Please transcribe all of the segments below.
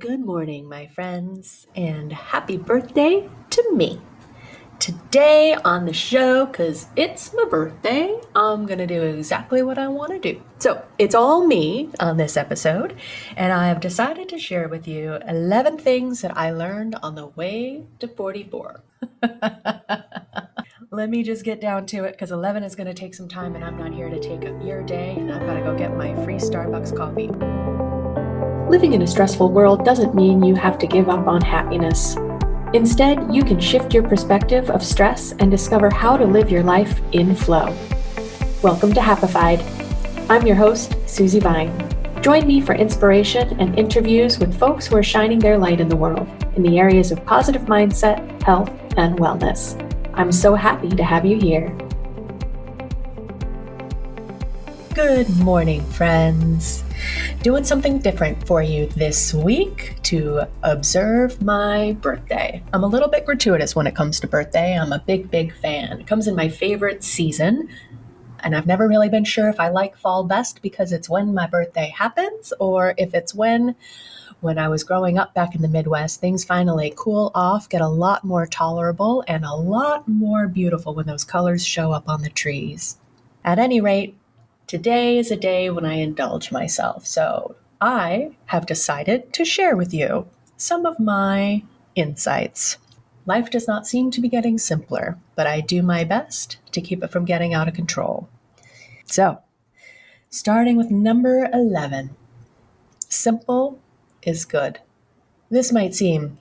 Good morning, my friends, and happy birthday to me. Today on the show, because it's my birthday, I'm going to do exactly what I want to do. So it's all me on this episode, and I have decided to share with you 11 things that I learned on the way to 44. Let me just get down to it, because 11 is going to take some time, and I'm not here to take up your day, and I've got to go get my free Starbucks coffee. Living in a stressful world doesn't mean you have to give up on happiness. Instead, you can shift your perspective of stress and discover how to live your life in flow. Welcome to Happified. I'm your host, Susie Vine. Join me for inspiration and interviews with folks who are shining their light in the world in the areas of positive mindset, health, and wellness. I'm so happy to have you here. Good morning, friends. Doing something different for you this week to observe my birthday. I'm a little bit gratuitous when it comes to birthday. I'm a big fan. It comes in my favorite season, and I've never really been sure if I like fall best because it's when my birthday happens, or if it's when I was growing up back in the Midwest, things finally cool off, get a lot more tolerable, and a lot more beautiful when those colors show up on the trees. At any rate, today is a day when I indulge myself, so I have decided to share with you some of my insights. Life does not seem to be getting simpler, but I do my best to keep it from getting out of control. So, starting with number 11, simple is good. This might seem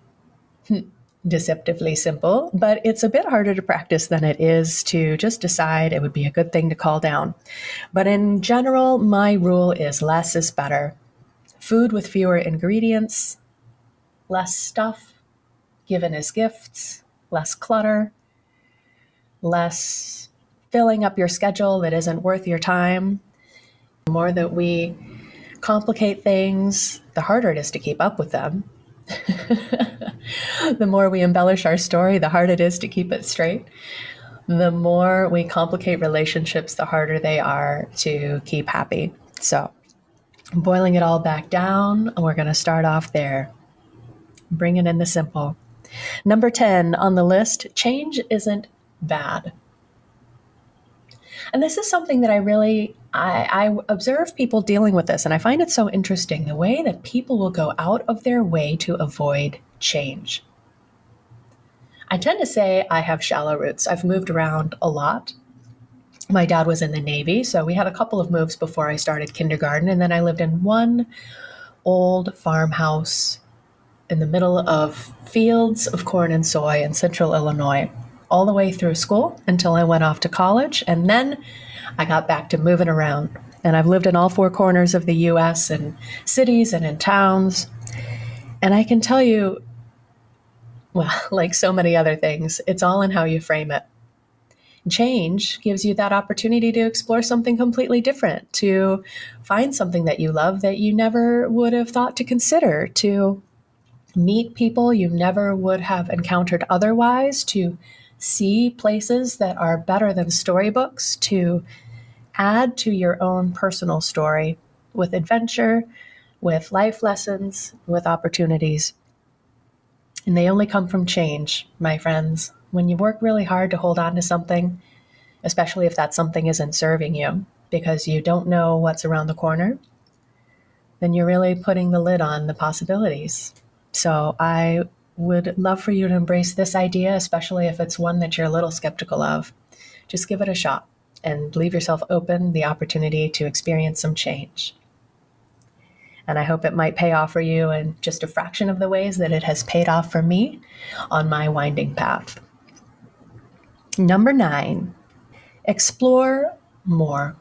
deceptively simple, but it's a bit harder to practice than it is to just decide it would be a good thing to call down. But in general, my rule is less is better. Food with fewer ingredients, less stuff, given as gifts, less clutter, less filling up your schedule that isn't worth your time. The more that we complicate things, the harder it is to keep up with them. The more we embellish our story, the harder it is to keep it straight. The more we complicate relationships, the harder they are to keep happy. So boiling it all back down, we're going to start off there. Bringing in the simple. Number 10 on the list, change isn't bad. And this is something that I observe people dealing with this, and I find it so interesting, the way that people will go out of their way to avoid change. I tend to say I have shallow roots. I've moved around a lot. My dad was in the Navy, so we had a couple of moves before I started kindergarten, and then I lived in one old farmhouse in the middle of fields of corn and soy in central Illinois, all the way through school until I went off to college. And then I got back to moving around, and I've lived in all four corners of the US, in cities and in towns. And I can tell you, well, like so many other things, it's all in how you frame it. Change gives you that opportunity to explore something completely different, to find something that you love that you never would have thought to consider, to meet people you never would have encountered otherwise, to see places that are better than storybooks, to add to your own personal story with adventure, with life lessons, with opportunities. And they only come from change, my friends. When you work really hard to hold on to something, especially if that something isn't serving you because you don't know what's around the corner, then you're really putting the lid on the possibilities. So I would love for you to embrace this idea, especially if it's one that you're a little skeptical of. Just give it a shot and leave yourself open the opportunity to experience some change. And I hope it might pay off for you in just a fraction of the ways that it has paid off for me on my winding path. Number 9, explore more.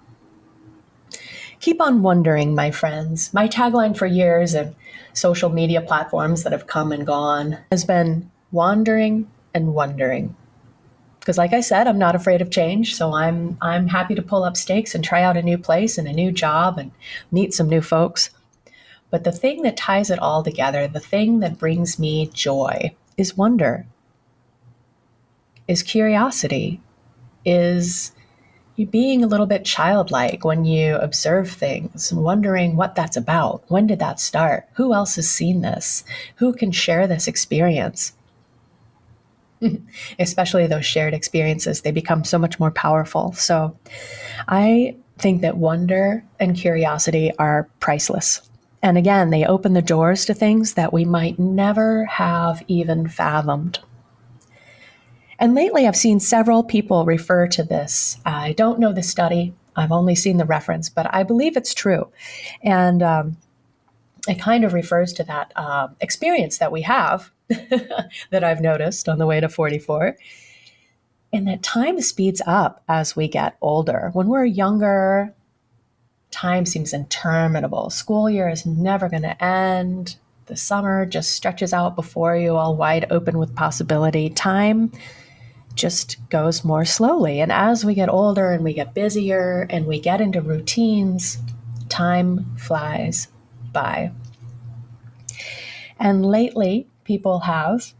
Keep on wondering, my friends. My tagline for years and social media platforms that have come and gone has been wandering and wondering. Because like I said, I'm not afraid of change, so I'm happy to pull up stakes and try out a new place and a new job and meet some new folks. But the thing that ties it all together, the thing that brings me joy, is wonder, is curiosity, is you being a little bit childlike when you observe things and wondering what that's about. When did that start? Who else has seen this? Who can share this experience? Especially those shared experiences, they become so much more powerful. So I think that wonder and curiosity are priceless. And again, they open the doors to things that we might never have even fathomed. And lately, I've seen several people refer to this. I don't know the study. I've only seen the reference, but I believe it's true. And it kind of refers to that experience that we have that I've noticed on the way to 44. And that time speeds up as we get older. When we're younger, time seems interminable. School year is never going to end. The summer just stretches out before you, all wide open with possibility. Time just goes more slowly. And as we get older and we get busier and we get into routines, time flies by. And lately, people have,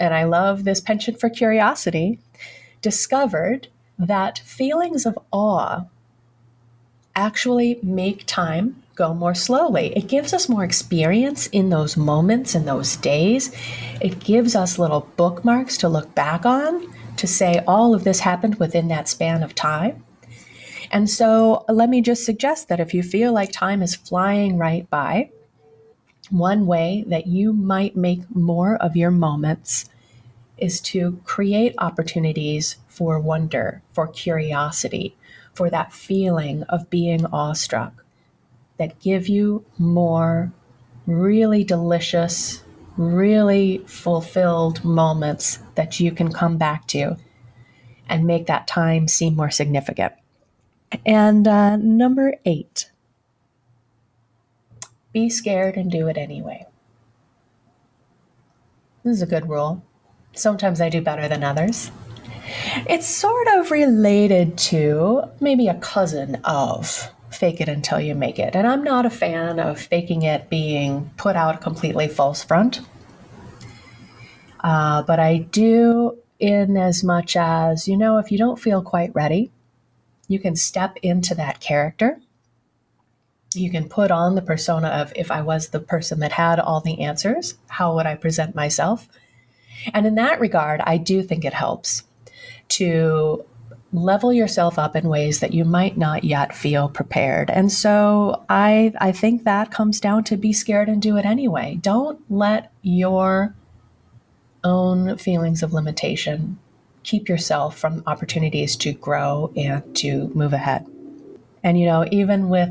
and I love this penchant for curiosity, discovered that feelings of awe actually make time go more slowly. It gives us more experience in those moments, in those days. It gives us little bookmarks to look back on, to say all of this happened within that span of time. And so let me just suggest that if you feel like time is flying right by, one way that you might make more of your moments is to create opportunities for wonder, for curiosity, for that feeling of being awestruck, that give you more really delicious, really fulfilled moments that you can come back to and make that time seem more significant. And number 8, be scared and do it anyway. This is a good rule. Sometimes I do better than others. It's sort of related to, maybe a cousin of, fake it until you make it. And I'm not a fan of faking it being put out completely false front. But I do, in as much as, you know, if you don't feel quite ready, you can step into that character. You can put on the persona of, if I was the person that had all the answers, how would I present myself? And in that regard, I do think it helps to level yourself up in ways that you might not yet feel prepared. And so I think that comes down to be scared and do it anyway. Don't let your own feelings of limitation keep yourself from opportunities to grow and to move ahead. And, you know, even with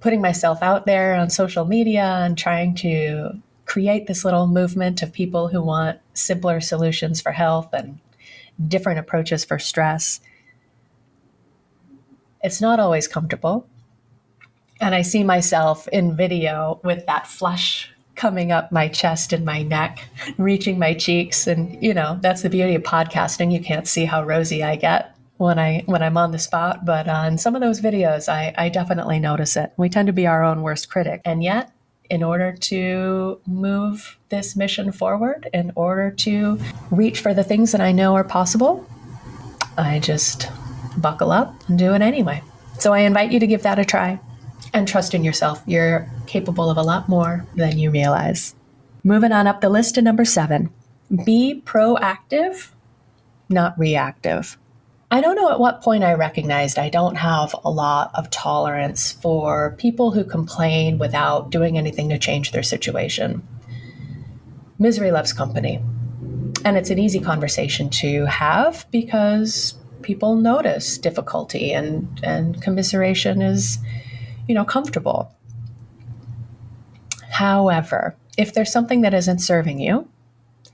putting myself out there on social media and trying to create this little movement of people who want simpler solutions for health and different approaches for stress, it's not always comfortable. And I see myself in video with that flush coming up my chest and my neck, reaching my cheeks. And, you know, that's the beauty of podcasting. You can't see how rosy I get when I'm on the spot. But on some of those videos, I definitely notice it. We tend to be our own worst critic. And yet, in order to move this mission forward, in order to reach for the things that I know are possible, I just buckle up and do it anyway. So I invite you to give that a try and trust in yourself. You're capable of a lot more than you realize. Moving on up the list to number 7, be proactive, not reactive. I don't know at what point I recognized I don't have a lot of tolerance for people who complain without doing anything to change their situation. Misery loves company. And it's an easy conversation to have because people notice difficulty and commiseration is, you know, comfortable. However, if there's something that isn't serving you,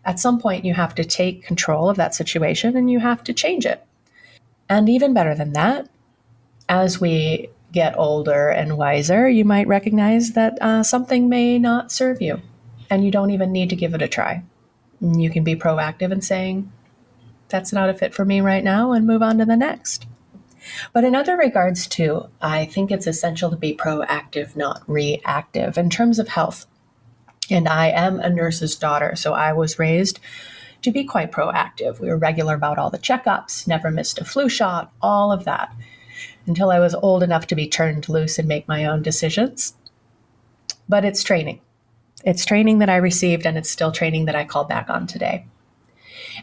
at some point you have to take control of that situation and you have to change it. And even better than that, as we get older and wiser, you might recognize that something may not serve you and you don't even need to give it a try. And you can be proactive in saying, that's not a fit for me right now, and move on to the next. But in other regards too, I think it's essential to be proactive, not reactive, in terms of health. And I am a nurse's daughter, so I was raised to be quite proactive. We were regular about all the checkups, never missed a flu shot, all of that, until I was old enough to be turned loose and make my own decisions. But it's training. It's training that I received, and it's still training that I call back on today.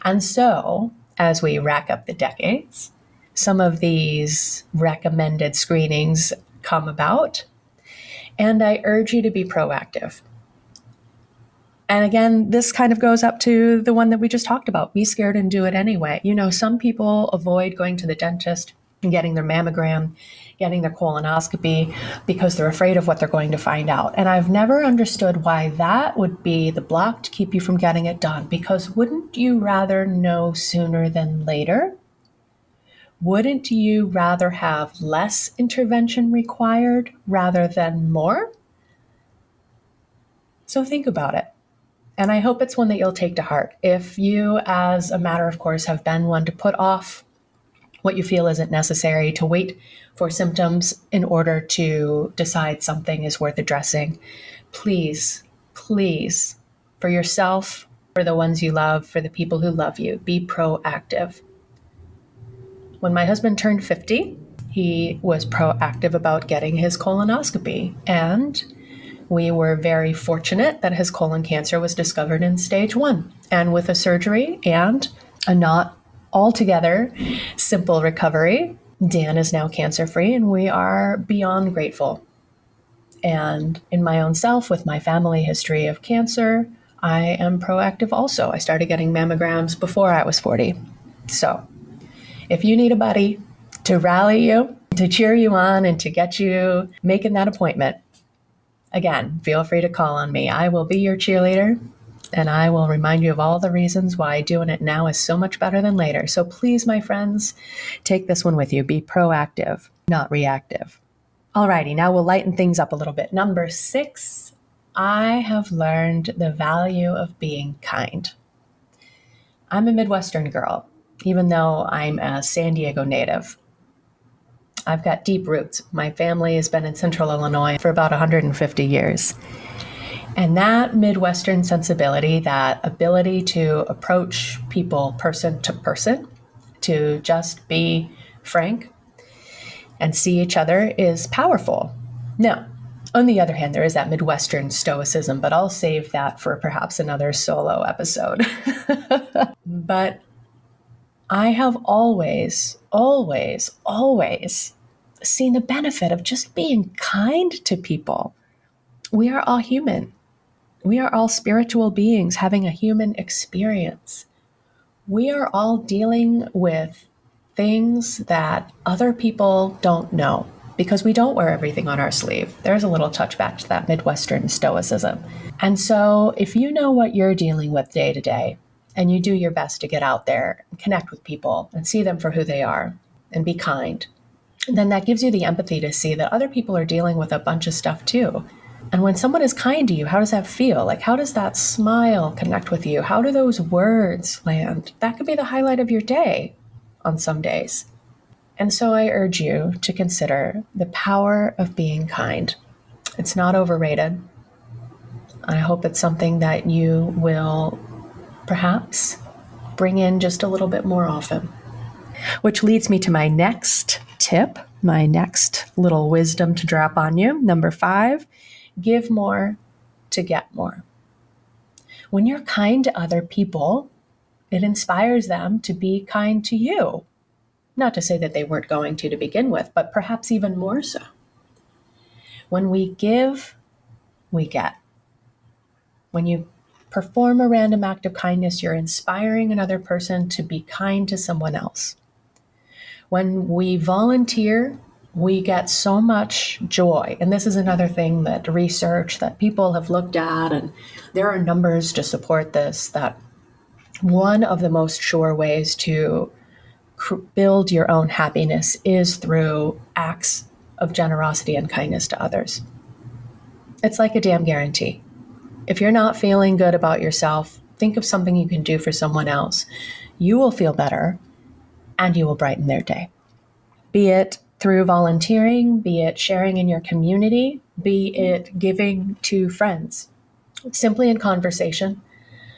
And so as we rack up the decades, some of these recommended screenings come about, and I urge you to be proactive. And again, this kind of goes up to the one that we just talked about. Be scared and do it anyway. You know, some people avoid going to the dentist and getting their mammogram, getting their colonoscopy, because they're afraid of what they're going to find out. And I've never understood why that would be the block to keep you from getting it done, because wouldn't you rather know sooner than later? Wouldn't you rather have less intervention required rather than more? So think about it. And I hope it's one that you'll take to heart. If you, as a matter of course, have been one to put off what you feel isn't necessary, to wait for symptoms in order to decide something is worth addressing, please, please, for yourself, for the ones you love, for the people who love you, be proactive. When my husband turned 50, he was proactive about getting his colonoscopy, and we were very fortunate that his colon cancer was discovered in stage 1, and with a surgery and a not altogether simple recovery, Dan is now cancer-free, and we are beyond grateful. And in my own self, with my family history of cancer, I am proactive also. I started getting mammograms before I was 40. So if you need a buddy to rally you, to cheer you on, and to get you making that appointment, again, feel free to call on me. I will be your cheerleader, and I will remind you of all the reasons why doing it now is so much better than later. So please, my friends, take this one with you. Be proactive, not reactive. Alrighty, now we'll lighten things up a little bit. Number 6, I have learned the value of being kind. I'm a Midwestern girl, even though I'm a San Diego native. I've got deep roots. My family has been in Central Illinois for about 150 years. And that Midwestern sensibility, that ability to approach people person, to just be frank and see each other, is powerful. Now, on the other hand, there is that Midwestern stoicism, but I'll save that for perhaps another solo episode. But I have always seen the benefit of just being kind to people. We are all human. We are all spiritual beings having a human experience. We are all dealing with things that other people don't know, because we don't wear everything on our sleeve. There's a little touch back to that Midwestern stoicism. And so if you know what you're dealing with day to day, and you do your best to get out there and connect with people and see them for who they are and be kind, and then that gives you the empathy to see that other people are dealing with a bunch of stuff too. And when someone is kind to you, how does that feel? Like, how does that smile connect with you? How do those words land? That could be the highlight of your day on some days. And so I urge you to consider the power of being kind. It's not overrated. I hope it's something that you will perhaps bring in just a little bit more often. Which leads me to my next tip, my next little wisdom to drop on you. Number 5, give more to get more. When you're kind to other people, it inspires them to be kind to you. Not to say that they weren't going to begin with, but perhaps even more so. When we give, we get. When you perform a random act of kindness, you're inspiring another person to be kind to someone else. When we volunteer, we get so much joy. And this is another thing that research that people have looked at, and there are numbers to support this, that one of the most sure ways to build your own happiness is through acts of generosity and kindness to others. It's like a damn guarantee. If you're not feeling good about yourself, think of something you can do for someone else. You will feel better, and you will brighten their day. Be it through volunteering, be it sharing in your community, be it giving to friends, simply in conversation,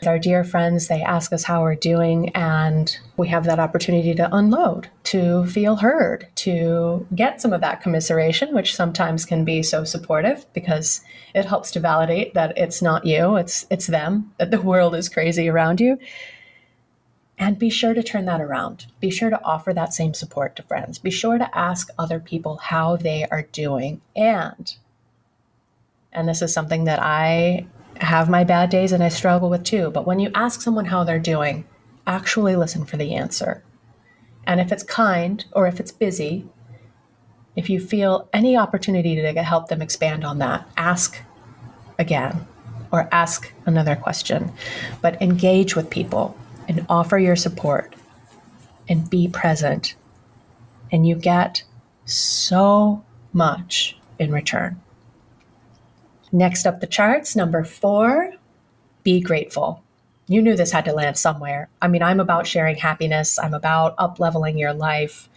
Our dear friends, they ask us how we're doing, and we have that opportunity to unload, to feel heard, to get some of that commiseration, which sometimes can be so supportive because it helps to validate that it's not you, it's them, that the world is crazy around you. And be sure to turn that around. Be sure to offer that same support to friends. Be sure to ask other people how they are doing. And this is something that I have my bad days and I struggle with too. But when you ask someone how they're doing, actually listen for the answer. And if it's kind or if it's busy, if you feel any opportunity to help them expand on that, ask again or ask another question. But engage with people and offer your support and be present. And you get so much in return. Next up the charts, number 4, be grateful. You knew this had to land somewhere. I mean, I'm about sharing happiness. I'm about up-leveling your life,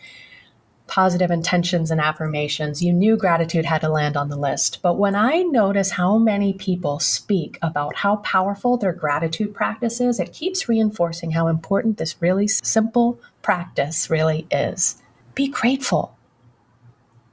positive intentions and affirmations. You knew gratitude had to land on the list. But when I notice how many people speak about how powerful their gratitude practice is, it keeps reinforcing how important this really simple practice really is. Be grateful.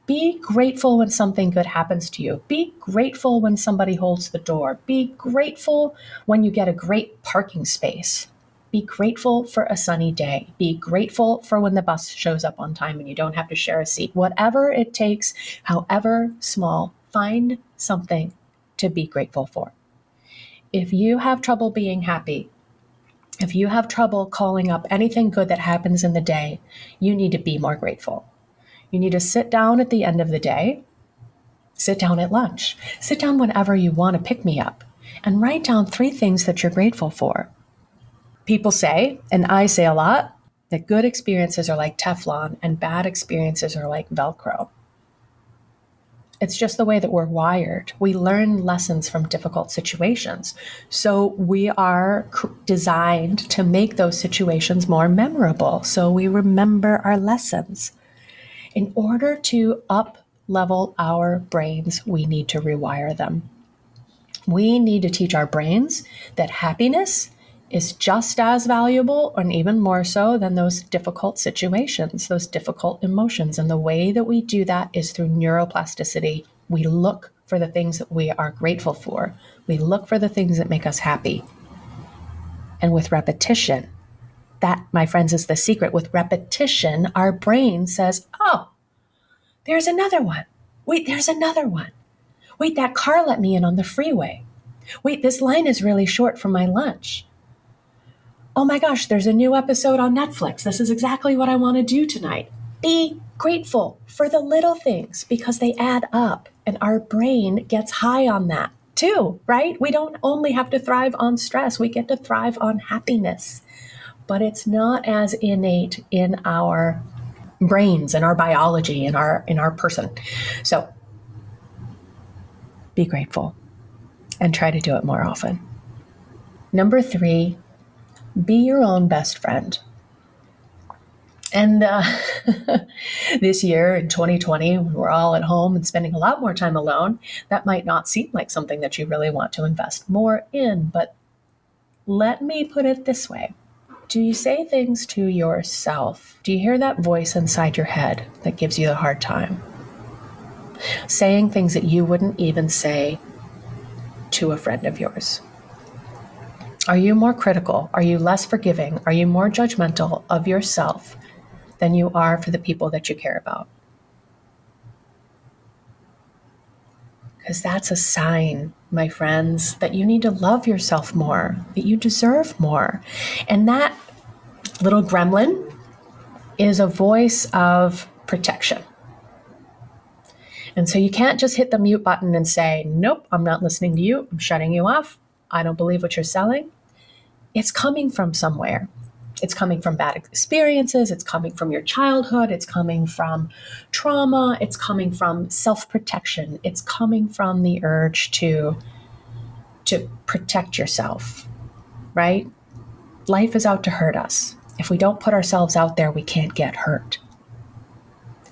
Be grateful when something good happens to you. Be grateful when somebody holds the door. Be grateful when you get a great parking space. Be grateful for a sunny day. Be grateful for when the bus shows up on time and you don't have to share a seat. Whatever it takes, however small, find something to be grateful for. If you have trouble being happy, if you have trouble calling up anything good that happens in the day, you need to be more grateful. You need to sit down at the end of the day, sit down at lunch, sit down whenever you want to pick me up, and write down 3 things that you're grateful for. People say, and I say a lot, that good experiences are like Teflon and bad experiences are like Velcro. It's just the way that we're wired. We learn lessons from difficult situations. So we are designed to make those situations more memorable. So we remember our lessons. In order to up-level our brains, we need to rewire them. We need to teach our brains that happiness is just as valuable and even more so than those difficult situations, those difficult emotions. And the way that we do that is through neuroplasticity. We look for the things that we are grateful for. We look for the things that make us happy. And with repetition, that, my friends, is the secret. With repetition, our brain says, oh, there's another one. Wait, there's another one. Wait, that car let me in on the freeway. Wait, this line is really short for my lunch. Oh my gosh, there's a new episode on Netflix. This is exactly what I want to do tonight. Be grateful for the little things because they add up and our brain gets high on that too, right? We don't only have to thrive on stress. We get to thrive on happiness. But it's not as innate in our brains and our biology and in our person. So be grateful and try to do it more often. Number 3, be your own best friend. And this year in 2020, when we're all at home and spending a lot more time alone, that might not seem like something that you really want to invest more in. But let me put it this way. Do you say things to yourself? Do you hear that voice inside your head that gives you the hard time? Saying things that you wouldn't even say to a friend of yours. Are you more critical? Are you less forgiving? Are you more judgmental of yourself than you are for the people that you care about? Because that's a sign, my friends, that you need to love yourself more, that you deserve more. And that little gremlin is a voice of protection. And so you can't just hit the mute button and say, nope, I'm not listening to you. I'm shutting you off. I don't believe what you're selling. It's coming from somewhere. It's coming from bad experiences. It's coming from your childhood. It's coming from trauma. It's coming from self-protection. It's coming from the urge to protect yourself, right? Life is out to hurt us. If we don't put ourselves out there, we can't get hurt.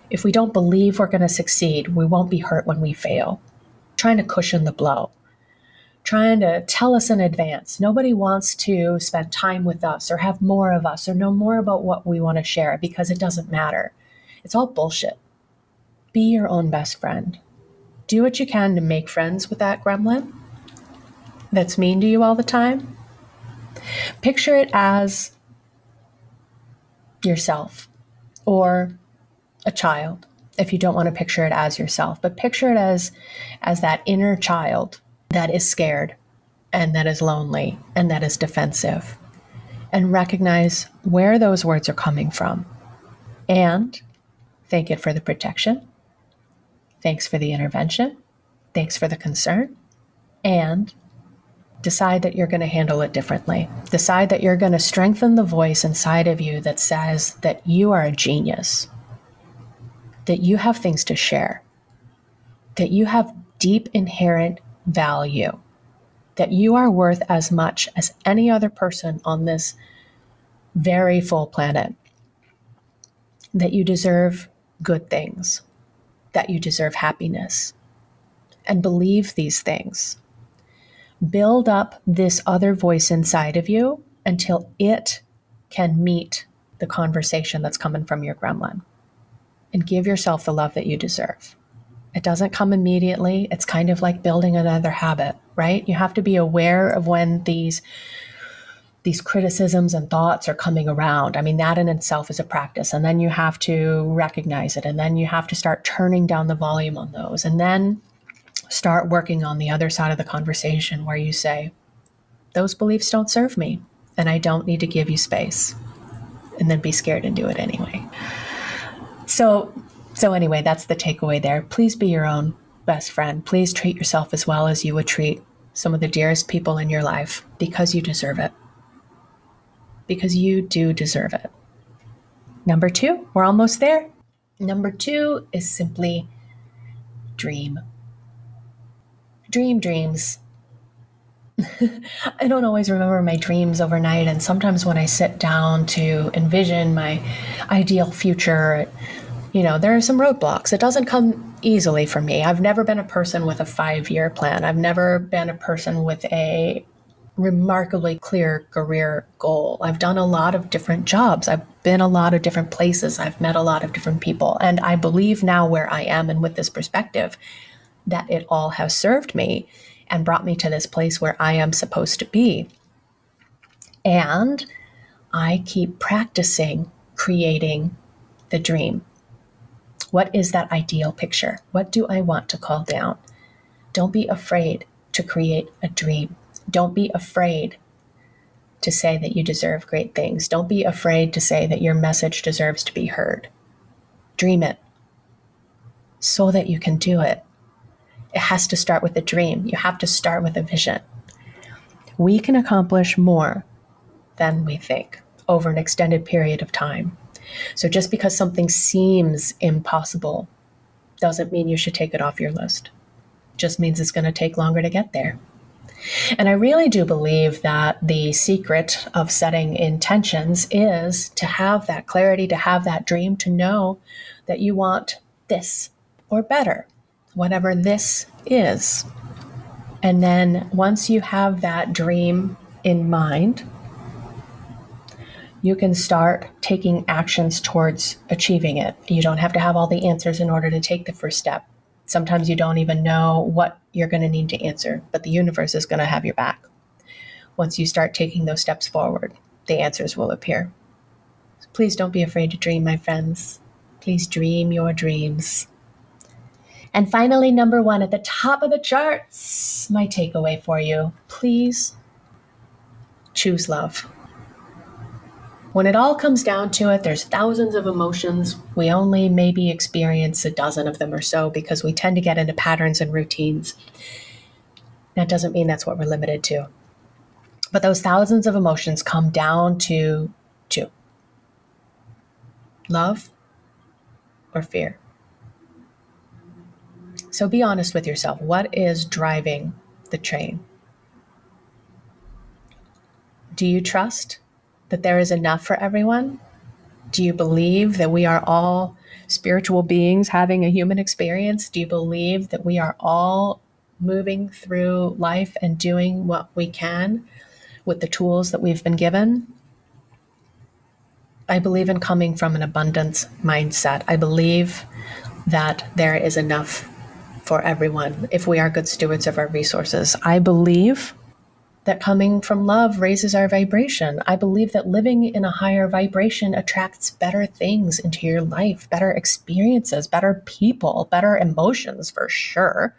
If we don't believe we're going to succeed, we won't be hurt when we fail. Trying to cushion the blow. trying to tell us in advance. Nobody wants to spend time with us or have more of us or know more about what we want to share because it doesn't matter. It's all bullshit. Be your own best friend. Do what you can to make friends with that gremlin that's mean to you all the time. Picture it as yourself or a child, if you don't want to picture it as yourself, but picture it as that inner child that is scared and that is lonely and that is defensive, and recognize where those words are coming from and thank it for the protection. Thanks for the intervention. Thanks for the concern. And decide that you're going to handle it differently. Decide that you're going to strengthen the voice inside of you that says that you are a genius, that you have things to share, that you have deep inherent value, that you are worth as much as any other person on this very full planet, that you deserve good things, that you deserve happiness, and believe these things. Build up this other voice inside of you until it can meet the conversation that's coming from your gremlin, and give yourself the love that you deserve. It doesn't come immediately. It's kind of like building another habit, right? You have to be aware of when these criticisms and thoughts are coming around. I mean, that in itself is a practice. And then you have to recognize it. And then you have to start turning down the volume on those. And then start working on the other side of the conversation where you say, those beliefs don't serve me and I don't need to give you space. And then be scared and do it anyway. So anyway, that's the takeaway there. Please be your own best friend. Please treat yourself as well as you would treat some of the dearest people in your life, because you deserve it. Because you do deserve it. Number two, we're almost there. Number two is simply dream. Dream dreams. I don't always remember my dreams overnight. And sometimes when I sit down to envision my ideal future, you know, there are some roadblocks. It doesn't come easily for me. I've never been a person with a 5-year plan. I've never been a person with a remarkably clear career goal. I've done a lot of different jobs. I've been a lot of different places. I've met a lot of different people. And I believe now where I am and with this perspective that it all has served me and brought me to this place where I am supposed to be. And I keep practicing creating the dream. What is that ideal picture? What do I want to call down? Don't be afraid to create a dream. Don't be afraid to say that you deserve great things. Don't be afraid to say that your message deserves to be heard. Dream it so that you can do it. It has to start with a dream. You have to start with a vision. We can accomplish more than we think over an extended period of time. So just because something seems impossible doesn't mean you should take it off your list. It just means it's going to take longer to get there. And I really do believe that the secret of setting intentions is to have that clarity, to have that dream, to know that you want this or better, whatever this is. And then once you have that dream in mind, you can start taking actions towards achieving it. You don't have to have all the answers in order to take the first step. Sometimes you don't even know what you're going to need to answer, but the universe is going to have your back. Once you start taking those steps forward, the answers will appear. So please don't be afraid to dream, my friends. Please dream your dreams. And finally, number one at the top of the charts, my takeaway for you, please choose love. When it all comes down to it, there's thousands of emotions. We only maybe experience a dozen of them or so because we tend to get into patterns and routines. That doesn't mean that's what we're limited to. But those thousands of emotions come down to two: love or fear. So be honest with yourself. What is driving the train? Do you trust that there is enough for everyone? Do you believe that we are all spiritual beings having a human experience? Do you believe that we are all moving through life and doing what we can with the tools that we've been given. I believe in coming from an abundance mindset. I believe that there is enough for everyone if we are good stewards of our resources. I believe that coming from love raises our vibration. I believe that living in a higher vibration attracts better things into your life, better experiences, better people, better emotions for sure.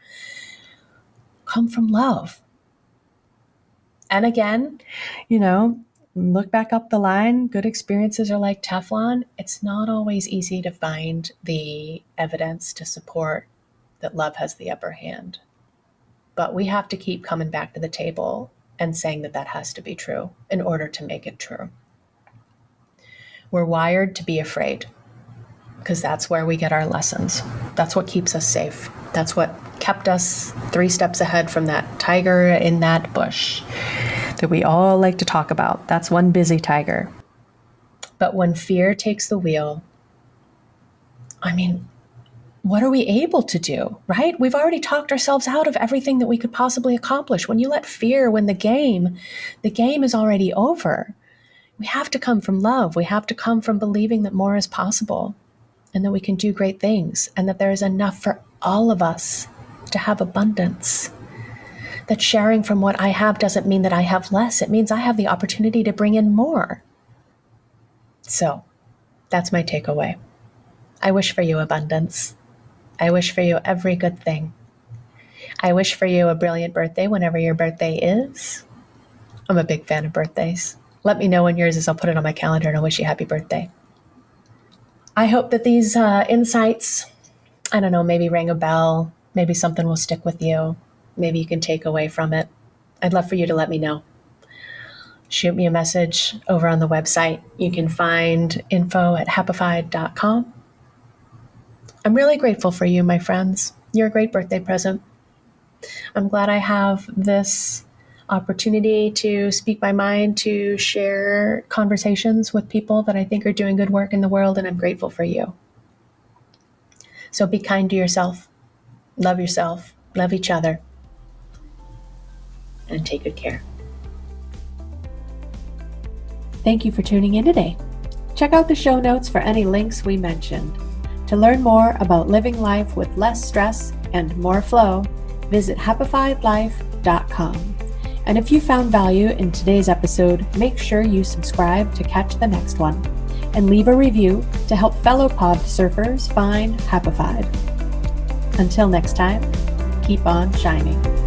Come from love. And again, you know, look back up the line, good experiences are like Teflon. It's not always easy to find the evidence to support that love has the upper hand. But we have to keep coming back to the table and saying that that has to be true in order to make it true. We're wired to be afraid because that's where we get our lessons. That's what keeps us safe. That's what kept us 3 steps ahead from that tiger in that bush that we all like to talk about. That's one busy tiger. But when fear takes the wheel, I mean, what are we able to do, right? We've already talked ourselves out of everything that we could possibly accomplish. When you let fear win the game is already over. We have to come from love. We have to come from believing that more is possible and that we can do great things and that there is enough for all of us to have abundance. That sharing from what I have doesn't mean that I have less. It means I have the opportunity to bring in more. So that's my takeaway. I wish for you abundance. I wish for you every good thing. I wish for you a brilliant birthday whenever your birthday is. I'm a big fan of birthdays. Let me know when yours is. I'll put it on my calendar and I'll wish you happy birthday. I hope that these insights, I don't know, maybe rang a bell. Maybe something will stick with you. Maybe you can take away from it. I'd love for you to let me know. Shoot me a message over on the website. You can find info at happified.com. I'm really grateful for you, my friends. You're a great birthday present. I'm glad I have this opportunity to speak my mind, to share conversations with people that I think are doing good work in the world, and I'm grateful for you. So be kind to yourself, love each other, and take good care. Thank you for tuning in today. Check out the show notes for any links we mentioned. To learn more about living life with less stress and more flow, visit HappifiedLife.com. And if you found value in today's episode, make sure you subscribe to catch the next one and leave a review to help fellow pod surfers find Happified. Until next time, keep on shining.